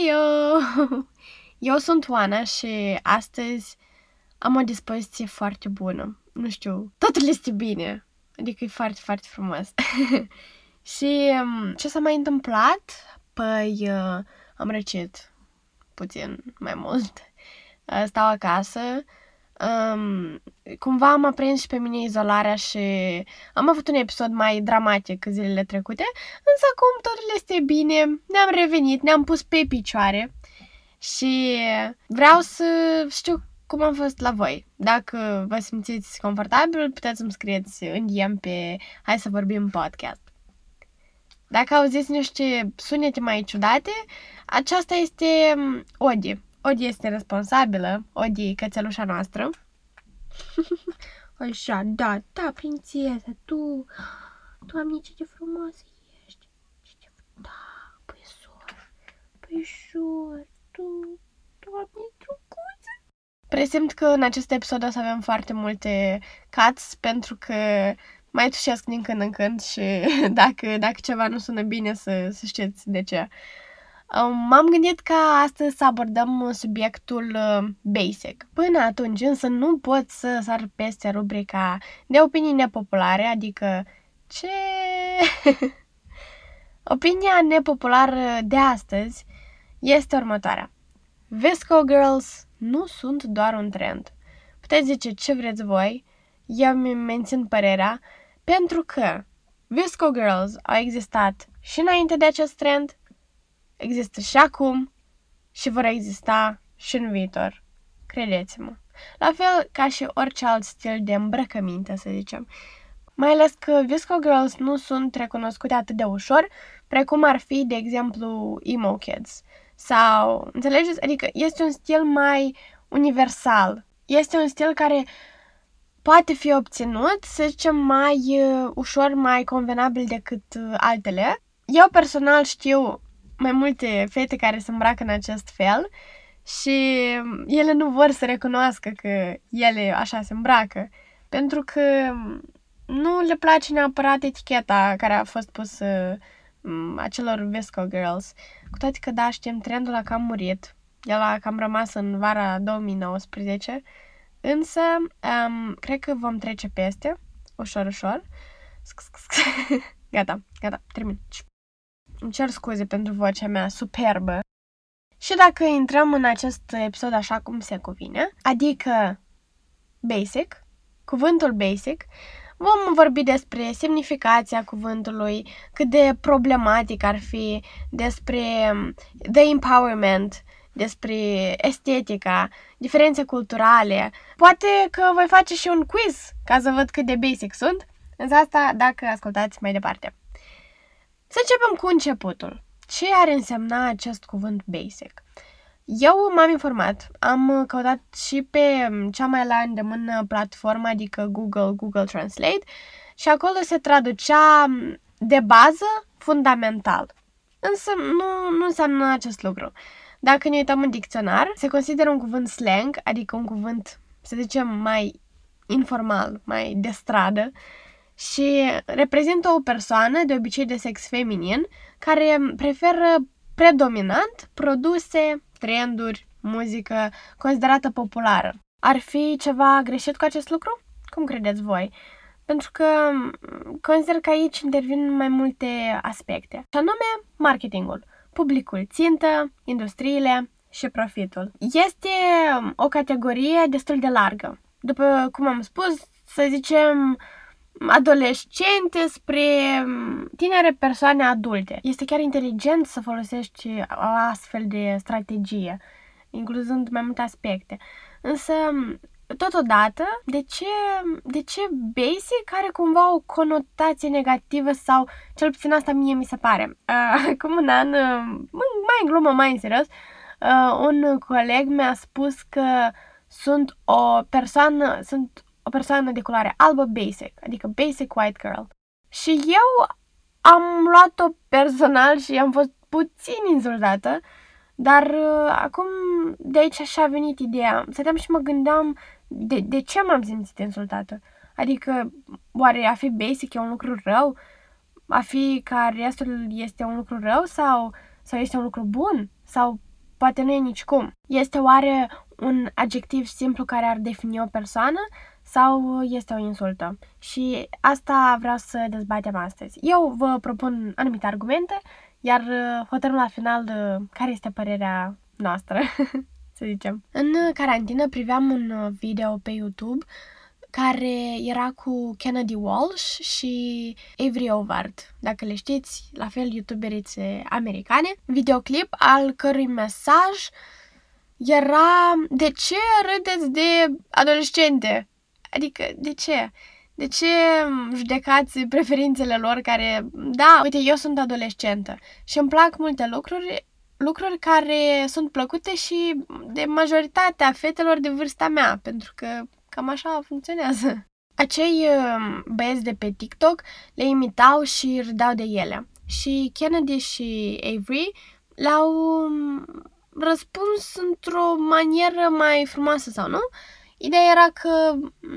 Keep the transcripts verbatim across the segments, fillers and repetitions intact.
Heyo! Eu sunt Oana și astăzi am o dispoziție foarte bună. Nu știu, totul este bine. Adică e foarte, foarte frumos. Și ce s-a mai întâmplat? Păi am răcit puțin mai mult. Stau acasă. Um, cumva am aprins și pe mine izolarea și am avut un episod mai dramatic zilele trecute, însă acum totul este bine, ne-am revenit, ne-am pus pe picioare și vreau să știu cum am fost la voi. Dacă vă simțiți confortabil, puteți să-mi scrieți în D M pe Hai să vorbim podcast. Dacă auziți niște sunete mai ciudate, aceasta este Odie. Odie este responsabilă, Odie e cățelușa noastră. Așa, da, da, prințesă, tu, tu amici, ce frumoasă ești. Da, puișor, puișor, tu, tu amici, trucuță. Presimt că în acest episod o să avem foarte multe cuts, pentru că mai tușesc din când în când și dacă, dacă ceva nu sună bine, să, să știți de ce. M-am gândit că astăzi să abordăm subiectul basic. Până atunci însă nu pot să sar peste rubrica de opinii nepopulare, adică ce... Opinia nepopulară de astăzi este următoarea. V S C O Girls nu sunt doar un trend. Puteți zice ce vreți voi, eu mi mențin părerea, pentru că V S C O Girls au existat și înainte de acest trend, există și acum și vor exista și în viitor. Credeți-mă. La fel ca și orice alt stil de îmbrăcăminte, să zicem. Mai ales că V S C O Girls nu sunt recunoscute atât de ușor, precum ar fi, de exemplu, Emo Kids. Sau, înțelegeți? Adică este un stil mai universal. Este un stil care poate fi obținut, să zicem, mai ușor, mai convenabil decât altele. Eu personal știu mai multe fete care se îmbracă în acest fel și ele nu vor să recunoască că ele așa se îmbracă, pentru că nu le place neapărat eticheta care a fost pusă acelor V S C O Girls. Cu toate că, da, știm, trendul a cam murit, el a cam rămas în vara două mii nouăsprezece, însă um, cred că vom trece peste, ușor, ușor. Gata, gata, termin. Îmi cer scuze pentru vocea mea superbă. Și dacă intrăm în acest episod așa cum se cuvine, adică basic, cuvântul basic, vom vorbi despre semnificația cuvântului, cât de problematic ar fi, despre the empowerment, despre estetica, diferențe culturale. Poate că voi face și un quiz ca să văd cât de basic sunt, însă asta dacă ascultați mai departe. Să începem cu începutul. Ce ar însemna acest cuvânt basic? Eu m-am informat, am căutat și pe cea mai la îndemână platformă, adică Google, Google Translate, și acolo se traducea de bază, fundamental. Însă nu, nu înseamnă acest lucru. Dacă ne uităm în dicționar, se consideră un cuvânt slang, adică un cuvânt, să zicem, mai informal, mai de stradă, și reprezintă o persoană, de obicei de sex feminin, care preferă predominant produse, trenduri, muzică considerată populară. Ar fi ceva greșit cu acest lucru? Cum credeți voi? Pentru că consider că aici intervin mai multe aspecte, și anume marketingul, publicul țintă, industriile și profitul. Este o categorie destul de largă. După cum am spus, să zicem adolescente spre tinere persoane adulte. Este chiar inteligent să folosești o astfel de strategie, incluzând mai multe aspecte. Însă, totodată, de ce, de ce basic are cumva o conotație negativă sau, cel puțin asta mie mi se pare. Acum un an, mai în glumă, mai în serios, un coleg mi-a spus că sunt o persoană, sunt o persoană de culoare albă basic, adică basic white girl. Și eu am luat-o personal și am fost puțin insultată, dar uh, acum de aici așa a venit ideea. Stăteam și mă gândeam de, de ce m-am simțit insultată. Adică, oare a fi basic e un lucru rău? A fi ca restul este un lucru rău sau, sau este un lucru bun? Sau poate nu e nicicum. Este oare un adjectiv simplu care ar defini o persoană sau este o insultă? Și asta vreau să dezbatem astăzi. Eu vă propun anumite argumente, iar hotărâm la final care este părerea noastră, să zicem. În carantină priveam un video pe YouTube care era cu Kennedy Walsh și Avery Ovard, dacă le știți, la fel youtuberițe americane. Videoclip al cărui mesaj era: de ce râdeți de adolescente? Adică, de ce? De ce judecați preferințele lor care... Da, uite, eu sunt adolescentă și îmi plac multe lucruri, lucruri care sunt plăcute și de majoritatea fetelor de vârsta mea, pentru că cam așa funcționează. Acei băieți de pe TikTok le imitau și râdeau de ele. Și Kennedy și Avery le-au răspuns într-o manieră mai frumoasă sau nu. Ideea era că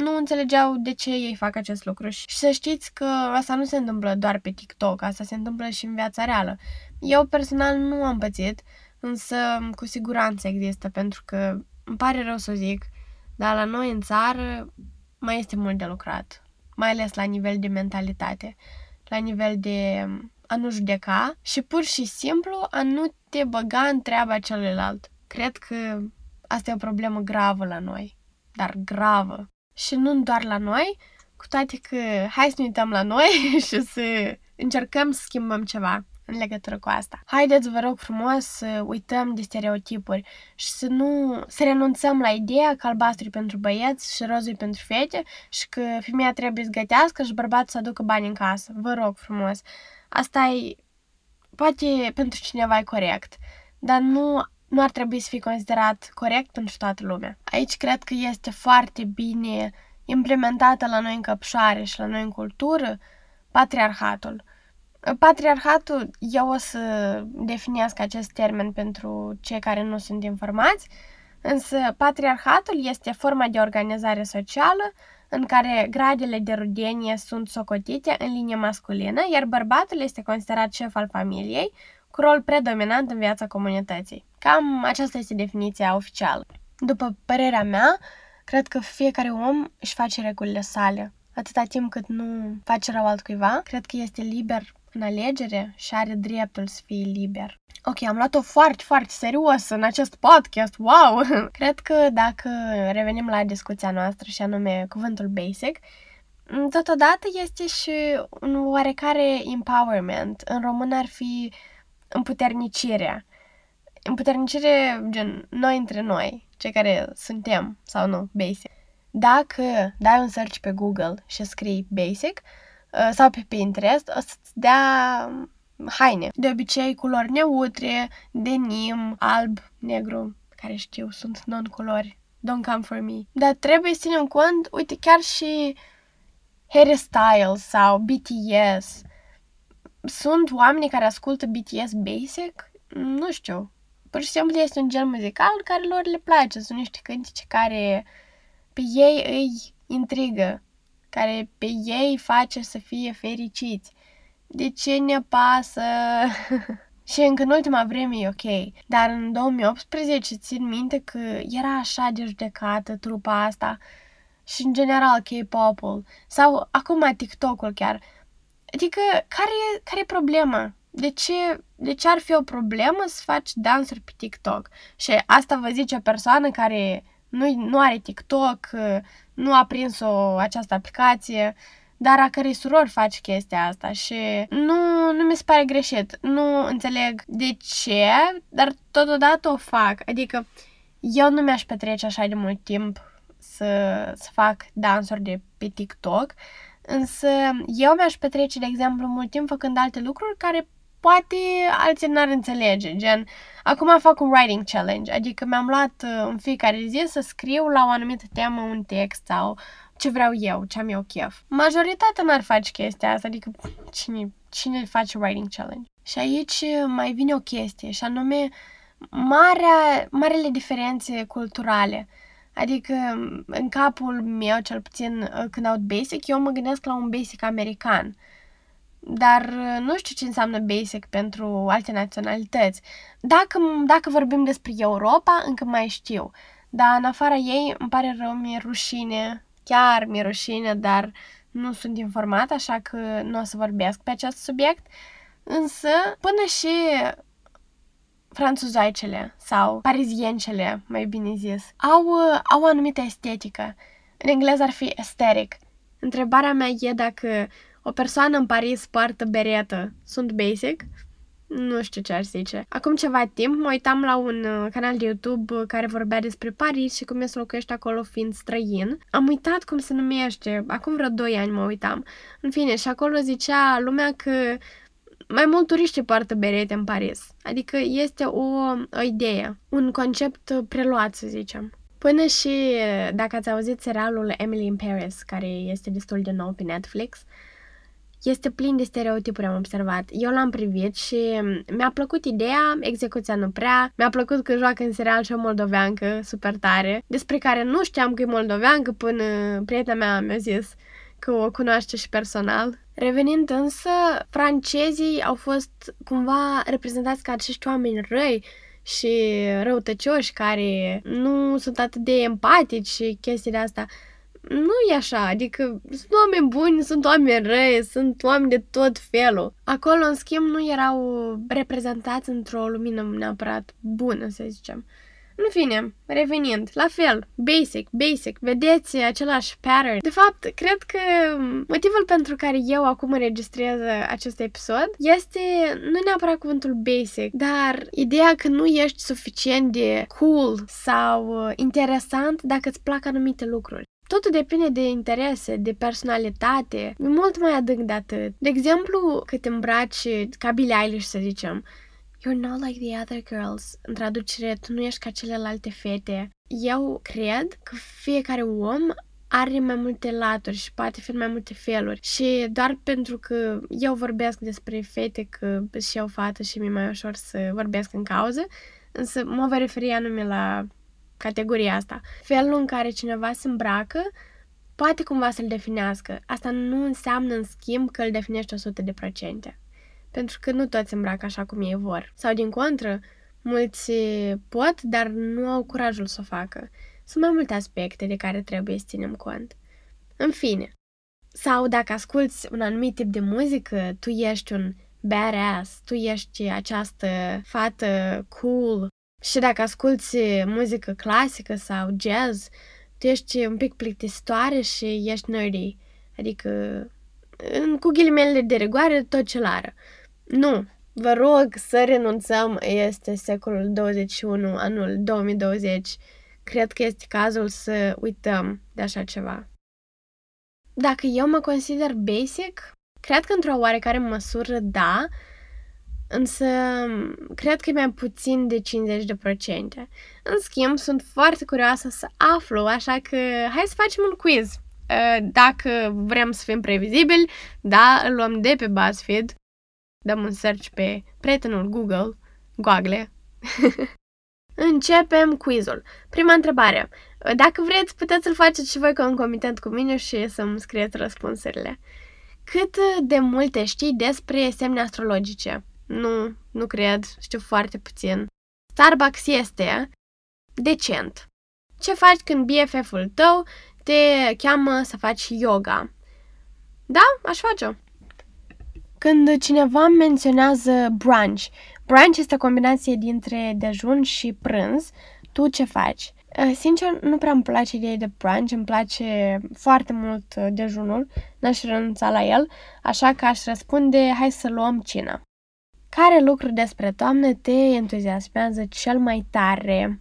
nu înțelegeau de ce ei fac acest lucru. Și să știți că asta nu se întâmplă doar pe TikTok, asta se întâmplă și în viața reală. Eu personal nu am pățit, însă cu siguranță există, pentru că îmi pare rău să o zic, dar la noi în țară mai este mult de lucrat, mai ales la nivel de mentalitate, la nivel de a nu judeca și pur și simplu a nu te băga în treaba celuilalt. Cred că asta e o problemă gravă la noi, dar gravă. Și nu doar la noi, cu toate că hai să ne uităm la noi și să încercăm să schimbăm ceva în legătură cu asta. Haideți, vă rog frumos, să uităm de stereotipuri și să nu să renunțăm la ideea că albastru e pentru băieți și rozul e pentru fete și că femeia trebuie să gătească și bărbatul să aducă bani în casă. Vă rog frumos. Asta e, poate pentru cineva e corect, dar nu, nu ar trebui să fie considerat corect pentru toată lumea. Aici cred că este foarte bine implementată la noi în căpșoare și la noi în cultură patriarhatul. Patriarhatul, eu o să definească acest termen pentru cei care nu sunt informați, însă patriarhatul este forma de organizare socială în care gradele de rudenie sunt socotite în linie masculină, iar bărbatul este considerat șef al familiei, cu rol predominant în viața comunității. Cam aceasta este definiția oficială. După părerea mea, cred că fiecare om își face regulile sale. Atâta timp cât nu face rău altcuiva, cred că este liber în alegere și are dreptul să fie liber. Ok, am luat-o foarte, foarte serios în acest podcast, wow! Cred că dacă revenim la discuția noastră și anume cuvântul basic, totodată este și un oarecare empowerment. În român ar fi împuternicirea. Împuternicirea gen noi între noi, cei care suntem sau nu basic. Dacă dai un search pe Google și scrii basic sau pe Pinterest, o să-ți dea haine. De obicei, culori neutre, denim, alb, negru, care știu, sunt non-culori. Don't come for me. Dar trebuie să ținem cont, uite, chiar și hairstyle sau B T S. Sunt oameni care ascultă B T S basic? Nu știu. Pur și simplu este un gen muzical care lor le place. Sunt niște cântici care... pe ei îi intrigă, care pe ei face să fie fericiți. De ce ne pasă? Și încă în ultima vreme e ok, dar în două mii optsprezece țin minte că era așa de judecată trupa asta și în general K-pop-ul sau acum TikTok-ul chiar. Adică care e, care e problema? De ce, de ce ar fi o problemă să faci dansuri pe TikTok? Și asta vă zice o persoană care... Nu, nu are TikTok, nu a prins-o această aplicație, dar a cărei surori faci chestia asta și nu, nu mi se pare greșit. Nu înțeleg de ce, dar totodată o fac. Adică eu nu mi-aș petrece așa de mult timp să, să fac dansuri de pe TikTok, însă eu mi-aș petrece, de exemplu, mult timp făcând alte lucruri care poate alții n-ar înțelege, gen, acum fac un writing challenge, adică mi-am luat în fiecare zi să scriu la o anumită temă un text sau ce vreau eu, ce am eu chef. Majoritatea n-ar face chestia asta, adică cine, cine face writing challenge? Și aici mai vine o chestie, și anume marea, marele diferențe culturale. Adică în capul meu, cel puțin când aud basic, eu mă gândesc la un basic american. dar nu știu ce înseamnă basic pentru alte naționalități. Dacă, dacă vorbim despre Europa, încă mai știu, dar în afara ei îmi pare rău, mi-e rușine, chiar mi-e rușine, dar nu sunt informată, așa că nu o să vorbesc pe acest subiect. Însă, până și franțuzoicele sau pariziencele, mai bine zis, au, au o anumită estetică. În engleză ar fi aesthetic. Întrebarea mea e dacă o persoană în Paris poartă beretă. Sunt basic? Nu știu ce ar zice. Acum ceva timp mă uitam la un canal de YouTube care vorbea despre Paris și cum e să locuiești acolo fiind străin. Am uitat cum se numește. Acum vreo doi ani mă uitam. În fine, și acolo zicea lumea că mai mult turiștii poartă berete în Paris. Adică este o, o idee, un concept preluat, să zicem. Până și dacă ați auzit serialul Emily in Paris, care este destul de nou pe Netflix, este plin de stereotipuri, am observat. Eu l-am privit și mi-a plăcut ideea, execuția nu prea, mi-a plăcut că joacă în serial și o moldoveancă super tare, despre care nu știam că e moldoveancă până prietena mea mi-a zis că o cunoaște și personal. Revenind însă, francezii au fost cumva reprezentați ca acești oameni răi și răutăcioși care nu sunt atât de empatici și chestiile astea. Nu e așa, adică sunt oameni buni, sunt oameni răi, sunt oameni de tot felul. Acolo, în schimb, nu erau reprezentați într-o lumină neapărat bună, să zicem. În fine, revenind, la fel, basic, basic, vedeți același pattern. De fapt, cred că motivul pentru care eu acum înregistrez acest episod este nu neapărat cuvântul basic, dar ideea că nu ești suficient de cool sau interesant dacă îți plac anumite lucruri. Totul depinde de interese, de personalitate, e mult mai adânc de atât. De exemplu, că te îmbraci ca Billie Eilish, să zicem, you're not like the other girls. În traducere, tu nu ești ca celelalte fete. Eu cred că fiecare om are mai multe laturi și poate fi mai multe feluri. Și doar pentru că eu vorbesc despre fete, că și eu fată și mi-e mai ușor să vorbesc în cauză, însă mă voi referi anume la categoria asta. Felul în care cineva se îmbracă poate cumva să-l definească. Asta nu înseamnă, în schimb, că îl definești o sută la sută. Pentru că nu toți îmbracă așa cum ei vor. Sau, din contră, mulți pot, dar nu au curajul să o facă. Sunt mai multe aspecte de care trebuie să ținem cont. În fine. Sau, dacă asculți un anumit tip de muzică, tu ești un badass, tu ești această fată cool. Și dacă asculți muzică clasică sau jazz, tu ești un pic plictisitoare și ești nerdy. Adică, în, cu ghilimele de rigoare, tot ce lară. Nu, vă rog să renunțăm, este secolul douăzeci și unu, anul două mii douăzeci. Cred că este cazul să uităm de așa ceva. Dacă eu mă consider basic, cred că într-o oarecare măsură da, însă cred că e mai puțin de cincizeci la sută. În schimb, sunt foarte curioasă să aflu, așa că hai să facem un quiz. Dacă vrem să fim previzibili, da, îl luăm de pe BuzzFeed. Dăm un search pe prietenul Google, Google. Începem quizul. Prima întrebare. Dacă vreți, puteți să-l faceți și voi concomitent cu mine și să-mi scrieți răspunsurile. Cât de multe știi despre semne astrologice? Nu, nu cred, știu foarte puțin. Starbucks este decent. Ce faci când B F F-ul tău te cheamă să faci yoga? Da, aș face-o. Când cineva menționează brunch, brunch este o combinație dintre dejun și prânz, tu ce faci? Sincer, nu prea îmi place ideea de brunch, îmi place foarte mult dejunul, n-aș renunța la el, așa că aș răspunde, hai să luăm cina. Care lucru despre toamnă te entuziasmează cel mai tare?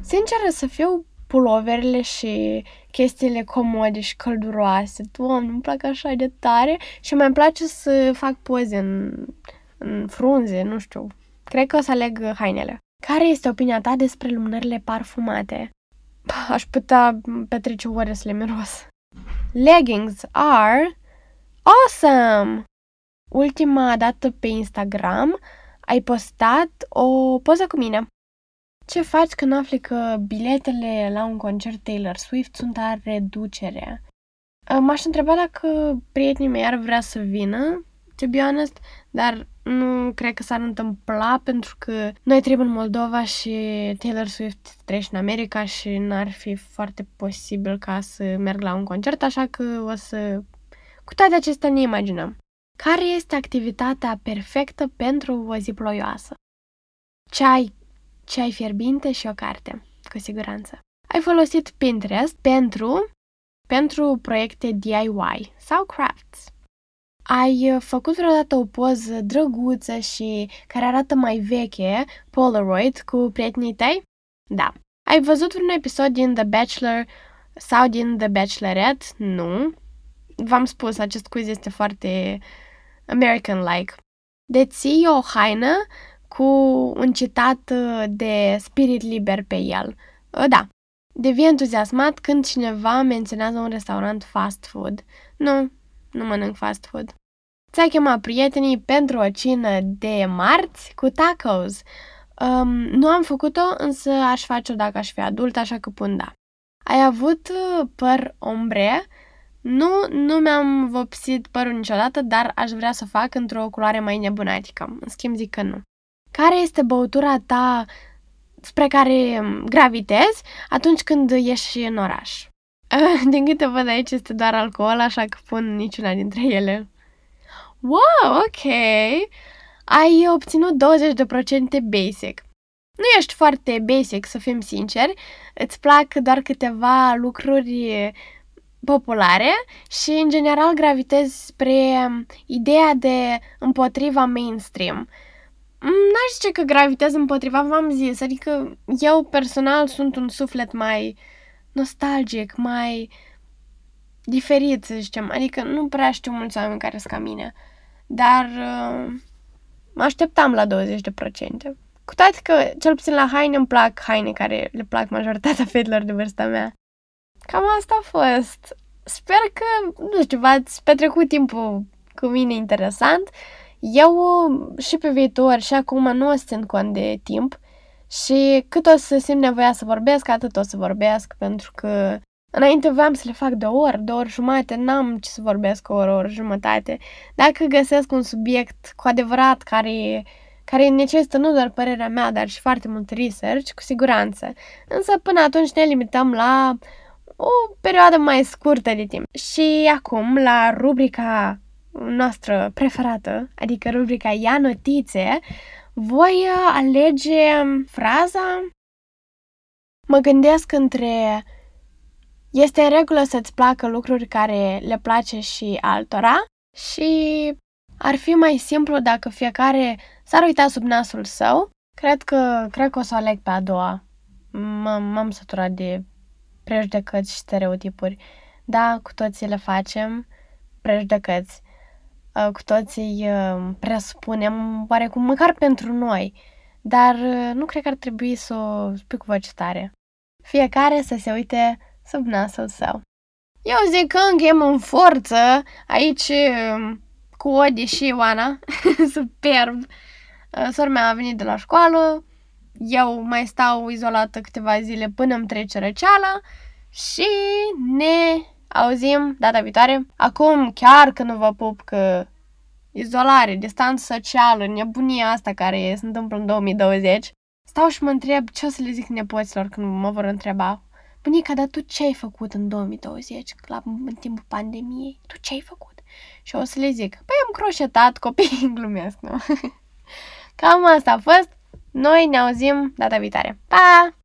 Sinceră să fiu, puloverele și chestiile comode și călduroase. Doamne, îmi plac așa de tare și mai îmi place să fac poze în, în frunze, nu știu. Cred că o să aleg hainele. Care este opinia ta despre lumânările parfumate? Aș putea petrece ore să le miros. Leggings are awesome! Ultima dată pe Instagram ai postat o poză cu mine. Ce faci când afli că biletele la un concert Taylor Swift sunt la reducere? M-aș întreba dacă prietenii mei ar vrea să vină. to be honest, dar nu cred că s-ar întâmpla pentru că noi trăim în Moldova și Taylor Swift trece în America și n-ar fi foarte posibil ca să merg la un concert, așa că o să... Cu toate acestea ne imaginăm. Care este activitatea perfectă pentru o zi ploioasă? Ceai, ceai fierbinte și o carte, cu siguranță. Ai folosit Pinterest pentru, pentru proiecte D I Y sau crafts. Ai făcut vreodată o poză drăguță și care arată mai veche, Polaroid, cu prietenii tăi? Da. Ai văzut vreun episod din The Bachelor sau din The Bachelorette? Nu. V-am spus, acest quiz este foarte American-like. Deții o haină cu un citat de spirit liber pe el. Da. Devii entuziasmat când cineva menționează un restaurant fast food. Nu, nu mănânc fast food. Ți-ai chemat prietenii pentru o cină de marți cu tacos. Um, nu am făcut-o, însă aș face-o dacă aș fi adult, așa că pun da. Ai avut păr ombre. Nu, nu mi-am vopsit părul niciodată, dar aș vrea să o fac într-o culoare mai nebunatică. În schimb, zic că nu. Care este băutura ta spre care gravitezi atunci când ieși în oraș? Din câte văd aici este doar alcool, așa că pun niciuna dintre ele. Wow, ok! Ai obținut douăzeci la sută basic. Nu ești foarte basic, să fim sinceri. Îți plac doar câteva lucruri populare și, în general, gravitezi spre ideea de împotriva mainstream. N-aș zice că gravitez împotriva, v-am zis, adică eu personal sunt un suflet mai nostalgic, mai diferit, să zicem, adică nu prea știu mulți oameni care sunt ca mine, dar uh, mă așteptam la douăzeci la sută. Cu toate că, cel puțin la haine, îmi plac haine care le plac majoritatea fetelor de vârsta mea. Cam asta a fost. Sper că, nu știu, v-ați petrecut timpul cu mine interesant. Eu și pe viitor și acum nu o să țin cont de timp și cât o să simt nevoia să vorbesc, atât o să vorbesc, pentru că înainte voiam să le fac de o oră, de o oră jumate, n-am ce să vorbesc o oră, o oră jumătate. Dacă găsesc un subiect cu adevărat care, care necesită nu doar părerea mea, dar și foarte mult research, cu siguranță. Însă până atunci ne limităm la o perioadă mai scurtă de timp. Și acum, la rubrica noastră preferată, adică rubrica Ia notițe, voi alege fraza. Mă gândesc între este în regulă să-ți placă lucruri care le place și altora și ar fi mai simplu dacă fiecare s-ar uita sub nasul său. Cred că, cred că o să aleg pe a doua. M-am săturat de prejudecăți și stereotipuri. Da, cu toții le facem, prejudecăți. Cu toții presupunem, oarecum, măcar pentru noi. Dar nu cred că ar trebui să o spui cu voce tare. Fiecare să se uite sub nasul său. Eu zic că încheiem în forță aici cu Odie și Oana. Superb! Sora mea a venit de la școală. Eu mai stau izolată câteva zile până îmi trece răceala. Și ne auzim data viitoare. Acum chiar că nu vă pup, că izolare, distanță socială, nebunia asta care se întâmplă în două mii douăzeci. Stau și mă întreb ce o să le zic nepoților când mă vor întreba. Bunica, dar tu ce ai făcut în două mii douăzeci, la, în timpul pandemiei? Tu ce ai făcut? Și o să le zic, păi am croșetat, copiii, glumesc, nu? Cam asta a fost. Noi ne auzim data viitoare. Pa!